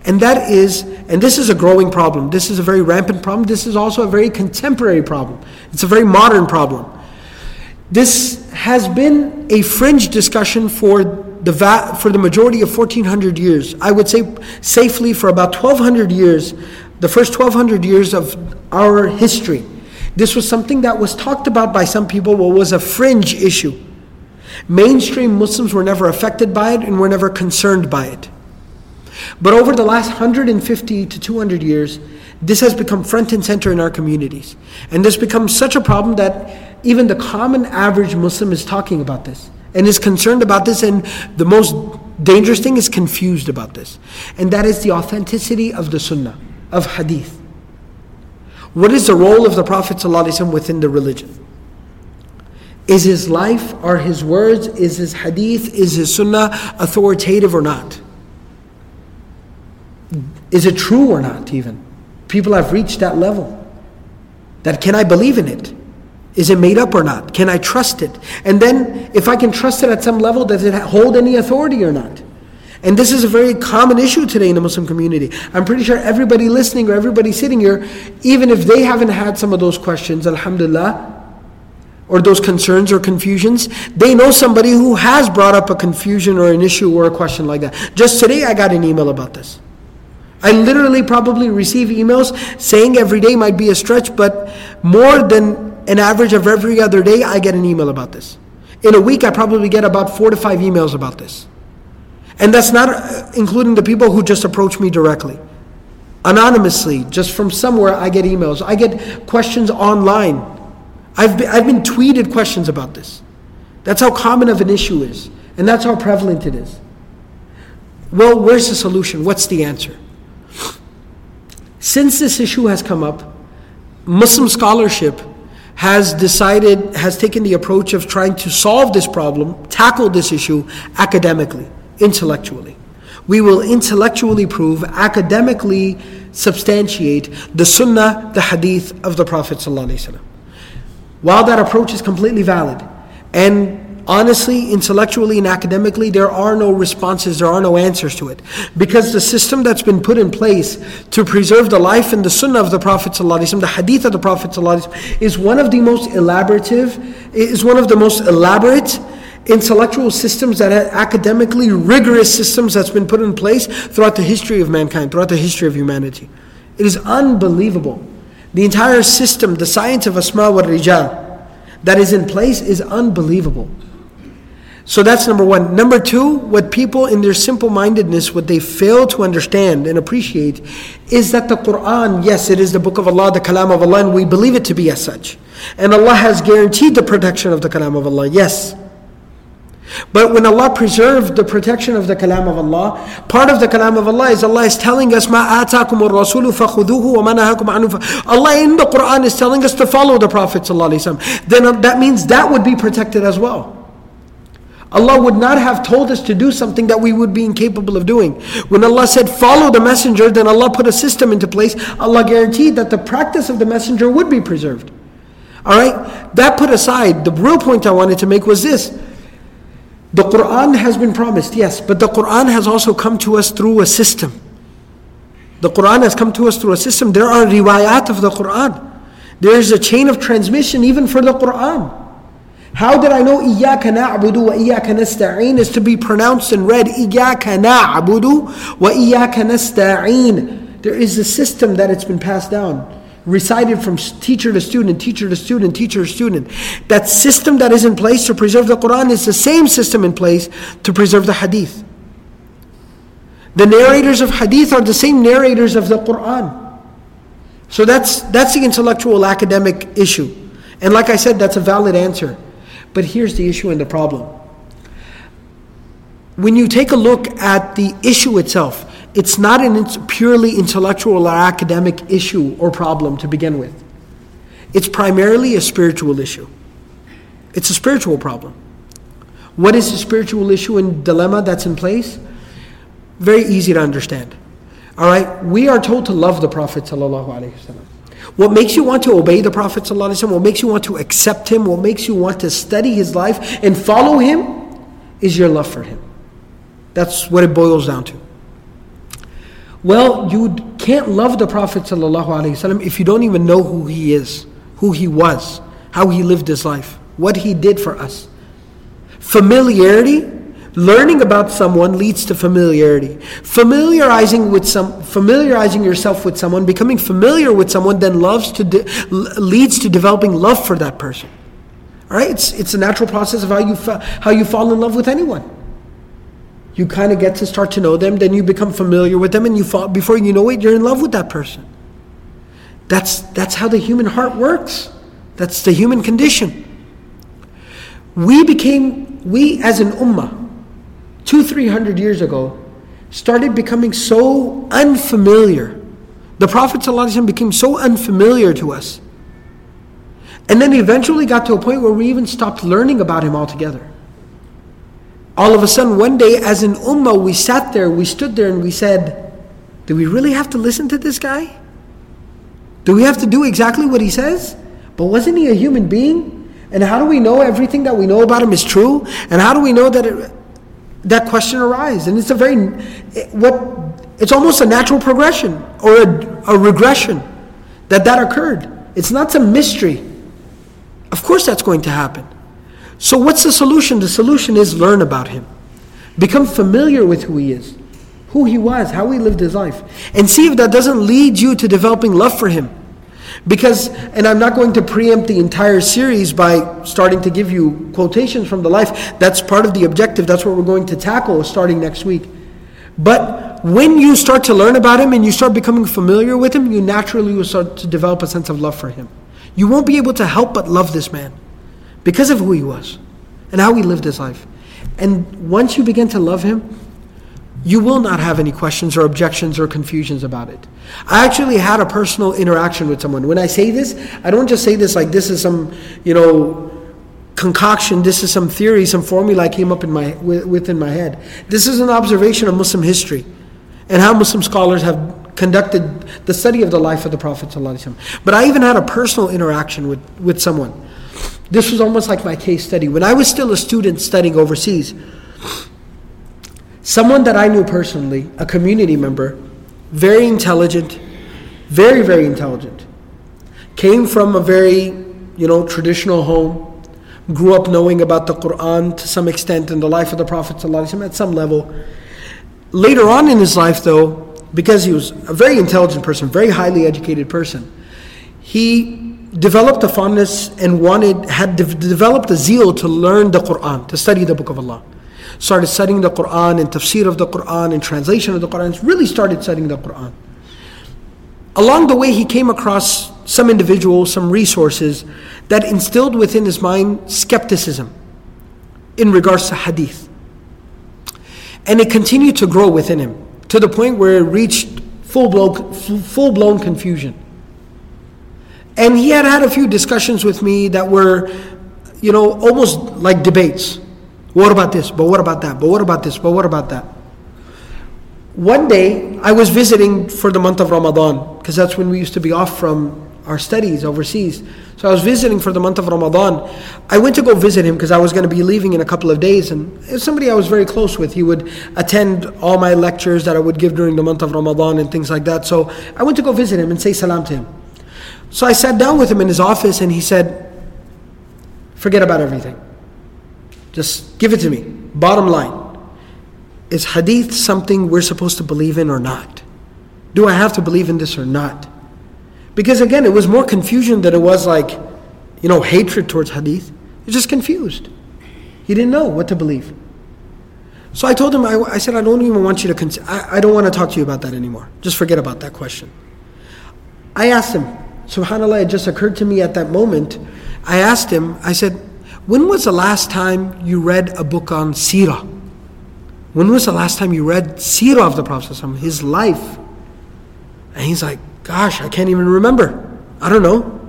And that is, and this is a growing problem. This is a very rampant problem. This is also a very contemporary problem. It's a very modern problem. This has been a fringe discussion for the va- for the majority of fourteen hundred years. I would say safely for about twelve hundred years, the first twelve hundred years of our history. This was something that was talked about by some people, but was a fringe issue. Mainstream Muslims were never affected by it and were never concerned by it. But over the last one hundred fifty to two hundred years, this has become front and center in our communities. And this becomes such a problem that even the common average Muslim is talking about this and is concerned about this, and the most dangerous thing is confused about this. And that is the authenticity of the sunnah, of hadith. What is the role of the Prophet ﷺ within the religion? Is his life, are his words, is his hadith, is his sunnah authoritative or not? Is it true or not even? People have reached that level. That, can I believe in it? Is it made up or not? Can I trust it? And then, if I can trust it at some level, does it hold any authority or not? And this is a very common issue today in the Muslim community. I'm pretty sure everybody listening or everybody sitting here, even if they haven't had some of those questions, alhamdulillah, or those concerns or confusions, they know somebody who has brought up a confusion or an issue or a question like that. Just today, I got an email about this. I literally probably receive emails saying every day might be a stretch, but more than an average of every other day, I get an email about this. In a week, I probably get about four to five emails about this. And that's not including the people who just approach me directly. Anonymously, just from somewhere, I get emails. I get questions online. I've been, I've been tweeted questions about this. That's how common of an issue is. And that's how prevalent it is. Well, where's the solution? What's the answer? Since this issue has come up, Muslim scholarship has decided, has taken the approach of trying to solve this problem, tackle this issue academically, intellectually. We will intellectually prove, academically substantiate the sunnah, the hadith of the Prophet ﷺ. While that approach is completely valid, and honestly, intellectually and academically, there are no responses, there are no answers to it. Because the system that's been put in place to preserve the life and the sunnah of the Prophet ﷺ, the hadith of the Prophet ﷺ, is one of the most elaborative, is one of the most elaborate intellectual systems, that academically rigorous systems that's been put in place throughout the history of mankind, throughout the history of humanity. It is unbelievable. The entire system, the science of Asma wa Rijal that is in place is unbelievable. So that's number one. Number two, what people in their simple-mindedness, what they fail to understand and appreciate is that the Quran, yes, it is the book of Allah, the Kalam of Allah, and we believe it to be as such. And Allah has guaranteed the protection of the Kalam of Allah, yes. But when Allah preserved the protection of the Kalam of Allah, part of the Kalam of Allah is Allah is telling us, مَا آتَاكُمُ الرَّسُولُ فَخُذُوهُ وَمَا نَهَاكُمْ عَنْهُ فَانْتَهُوا. Allah in the Quran is telling us to follow the Prophet ﷺ. Then that means that would be protected as well. Allah would not have told us to do something that we would be incapable of doing. When Allah said, follow the messenger, then Allah put a system into place. Allah guaranteed that the practice of the messenger would be preserved. Alright? That put aside, the real point I wanted to make was this. The Quran has been promised, yes, but the Quran has also come to us through a system. The Quran has come to us through a system. There are riwayat of the Quran. There is a chain of transmission even for the Quran. How did I know إِيَّاكَ نَعْبُدُ وَإِيَّاكَ نَسْتَعِينَ is to be pronounced and read إِيَّاكَ نَعْبُدُ وَإِيَّاكَ نَسْتَعِينَ? There is a system that it's been passed down, recited from teacher to student, teacher to student, teacher to student. That system that is in place to preserve the Quran is the same system in place to preserve the hadith. The narrators of hadith are the same narrators of the Quran. So that's that's the intellectual academic issue. And like I said, that's a valid answer. But here's the issue and the problem. When you take a look at the issue itself, it's not a purely intellectual or academic issue or problem to begin with. It's primarily a spiritual issue. It's a spiritual problem. What is the spiritual issue and dilemma that's in place? Very easy to understand. All right, we are told to love the Prophet sallallahu alayhi wasallam. What makes you want to obey the Prophet sallallahu alayhi wasallam? What makes you want to accept him? What makes you want to study his life and follow him is your love for him. That's what it boils down to. Well, you can't love the Prophet sallallahu alayhi wasallam if you don't even know who he is, who he was, how he lived his life, what he did for us. Familiarity, learning about someone leads to familiarity. Familiarizing with some, familiarizing yourself with someone, becoming familiar with someone, then loves to de- leads to developing love for that person. All right, it's it's a natural process of how you fa- how you fall in love with anyone. You kind of get to start to know them, then you become familiar with them, and you fall, before you know it, you're in love with that person. That's that's how the human heart works. That's the human condition. We became, we as an ummah, two, three hundred years ago, started becoming so unfamiliar. The Prophet ﷺ became so unfamiliar to us. And then eventually got to a point where we even stopped learning about him altogether. All of a sudden, one day as an ummah, we sat there, we stood there and we said, do we really have to listen to this guy? Do we have to do exactly what he says? But wasn't he a human being? And how do we know everything that we know about him is true? And how do we know that it, that question arises? And it's a very, it, what it's almost a natural progression or a, a regression that that occurred. It's not some mystery. Of course that's going to happen. So what's the solution? The solution is learn about him. Become familiar with who he is, who he was, how he lived his life. And see if that doesn't lead you to developing love for him. Because, and I'm not going to preempt the entire series by starting to give you quotations from the life. That's part of the objective. That's what we're going to tackle starting next week. But when you start to learn about him and you start becoming familiar with him, you naturally will start to develop a sense of love for him. You won't be able to help but love this man because of who he was and how he lived his life. And once you begin to love him, you will not have any questions or objections or confusions about it. I actually had a personal interaction with someone. When I say this, I don't just say this like this is some, you know, concoction, this is some theory, some formula I came up in my within my head. This is an observation of Muslim history and how Muslim scholars have conducted the study of the life of the Prophet ﷺ. But I even had a personal interaction with, with someone. This was almost like my case study. When I was still a student studying overseas, someone that I knew personally, a community member, very intelligent, very, very intelligent, came from a very, you know, traditional home, grew up knowing about the Quran to some extent and the life of the Prophet ﷺ at some level. Later on in his life though, because he was a very intelligent person, very highly educated person, he developed a fondness and wanted, had de- developed a zeal to learn the Quran, to study the Book of Allah. Started studying the Quran and tafsir of the Quran and translation of the Quran. Really started studying the Quran. Along the way, he came across some individuals, some resources that instilled within his mind skepticism in regards to hadith. And it continued to grow within him to the point where it reached full-blown, full-blown confusion. And he had had a few discussions with me that were, you know, almost like debates. What about this? But what about that? But what about this? But what about that? One day, I was visiting for the month of Ramadan, because that's when we used to be off from our studies overseas. So I was visiting for the month of Ramadan. I went to go visit him because I was going to be leaving in a couple of days. And it was somebody I was very close with. He would attend all my lectures that I would give during the month of Ramadan and things like that. So I went to go visit him and say salam to him. So I sat down with him in his office and he said, forget about everything. Just give it to me. Bottom line, is hadith something we're supposed to believe in or not? Do I have to believe in this or not? Because again, it was more confusion than it was like, you know, hatred towards hadith. He was just confused. He didn't know what to believe. So I told him, I, I said, I don't even want you to, con- I, I don't want to talk to you about that anymore. Just forget about that question. I asked him, subhanAllah, it just occurred to me at that moment. I asked him, I said, when was the last time you read a book on seerah? When was the last time you read seerah of the Prophet ﷺ, his life? And he's like, gosh, I can't even remember. I don't know.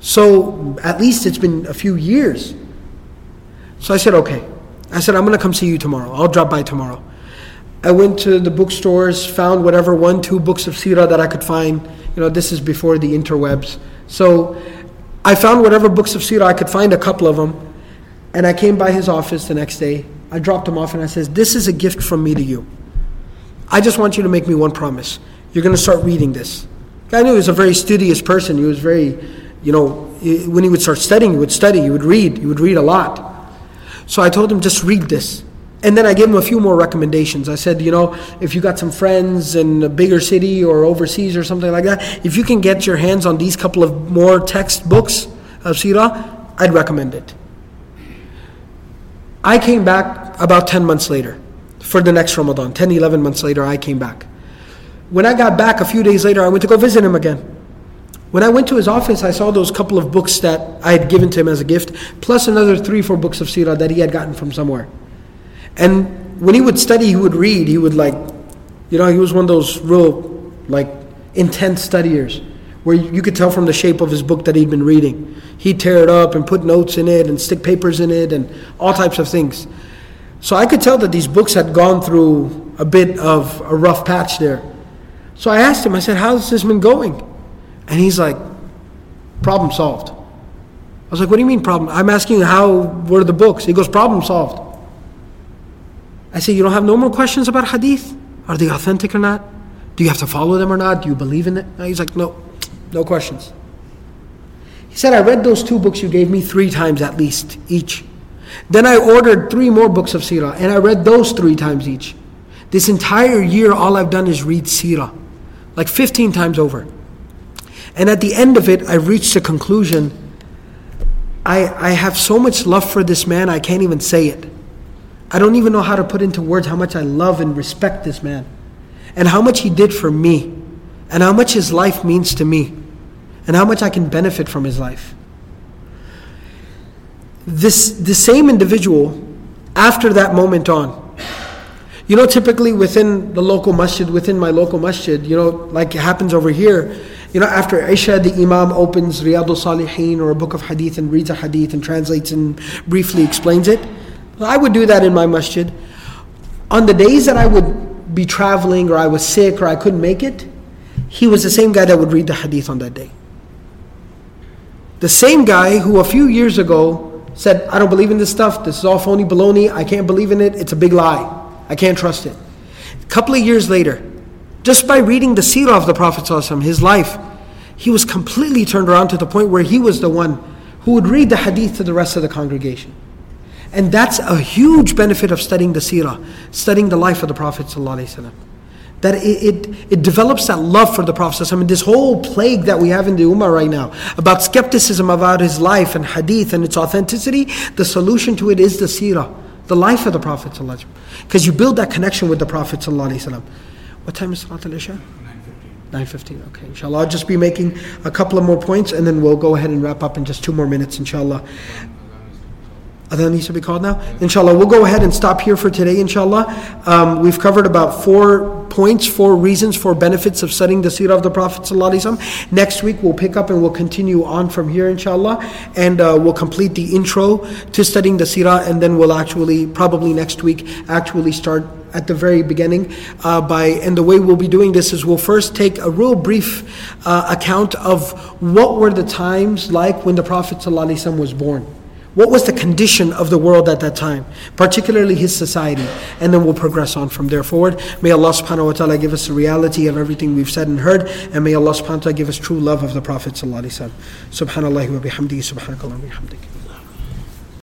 So at least it's been a few years. So I said, okay. I said, I'm going to come see you tomorrow. I'll drop by tomorrow. I went to the bookstores, found whatever one, two books of seerah that I could find. You know, this is before the interwebs. So I found whatever books of seerah I could find, a couple of them. And I came by his office the next day. I dropped him off and I says, this is a gift from me to you. I just want you to make me one promise. You're going to start reading this. I knew he was a very studious person. He was very, you know, when he would start studying, he would study, he would read, he would read a lot. So I told him, just read this. And then I gave him a few more recommendations. I said, you know, if you got some friends in a bigger city or overseas or something like that, if you can get your hands on these couple of more textbooks of seerah, I'd recommend it. I came back about ten months later for the next Ramadan. ten, eleven months later, I came back. When I got back a few days later, I went to go visit him again. When I went to his office, I saw those couple of books that I had given to him as a gift, plus another three, four books of seerah that he had gotten from somewhere. And when he would study, he would read, he would like, you know, he was one of those real, like, intense studiers, where you could tell from the shape of his book that he'd been reading. He'd tear it up and put notes in it and stick papers in it and all types of things. So I could tell that these books had gone through a bit of a rough patch there. So I asked him, I said, how's this been going? And he's like, problem solved. I was like, what do you mean problem? I'm asking you, how were the books? He goes, problem solved. I said, you don't have no more questions about hadith? Are they authentic or not? Do you have to follow them or not? Do you believe in it? And he's like, no, no questions. He said, I read those two books you gave me three times at least, each. Then I ordered three more books of seerah, and I read those three times each. This entire year, all I've done is read seerah, like fifteen times over. And at the end of it, I reached a conclusion. I, I have so much love for this man, I can't even say it. I don't even know how to put into words how much I love and respect this man, and how much he did for me, and how much his life means to me, and how much I can benefit from his life. This the same individual, after that moment on, you know, typically within the local masjid, within my local masjid, you know, like it happens over here, you know, after Isha, the Imam opens Riyadhul Salihin or a book of hadith and reads a hadith and translates and briefly explains it. I would do that in my masjid. On the days that I would be traveling or I was sick or I couldn't make it, he was the same guy that would read the hadith on that day. The same guy who a few years ago said, I don't believe in this stuff, this is all phony baloney, I can't believe in it, it's a big lie. I can't trust it. A couple of years later, just by reading the seerah of the Prophet ﷺ, his life, he was completely turned around to the point where he was the one who would read the hadith to the rest of the congregation. And that's a huge benefit of studying the seerah, studying the life of the Prophet ﷺ. That it, it, it develops that love for the Prophet ﷺ. And this whole plague that we have in the ummah right now, about skepticism about his life and hadith and its authenticity, the solution to it is the seerah, the life of the Prophet ﷺ. Because you build that connection with the Prophet ﷺ. What time is Salat al-Isha? nine fifteen. nine fifteen, okay. Inshallah, I'll just be making a couple of more points and then we'll go ahead and wrap up in just two more minutes, inshallah. Adhan needs to be called now? Inshallah, we'll go ahead and stop here for today, inshallah. Um, we've covered about four points, four reasons, four benefits of studying the seerah of the Prophet ﷺ. Next week, we'll pick up and we'll continue on from here, inshallah. And uh, we'll complete the intro to studying the seerah, and then we'll actually, probably next week, actually start at the very beginning. Uh, by and the way we'll be doing this is we'll first take a real brief uh, account of what were the times like when the Prophet ﷺ was born. What was the condition of the world at that time, particularly his society? And then we'll progress on from there forward. May Allah subhanahu wa ta'ala give us the reality of everything we've said and heard, and may Allah subhanahu wa ta'ala give us true love of the Prophet sallallahu alayhi wa sallam. Subhanallah wa bihamdihi, subhanakallah wa bihamdihi.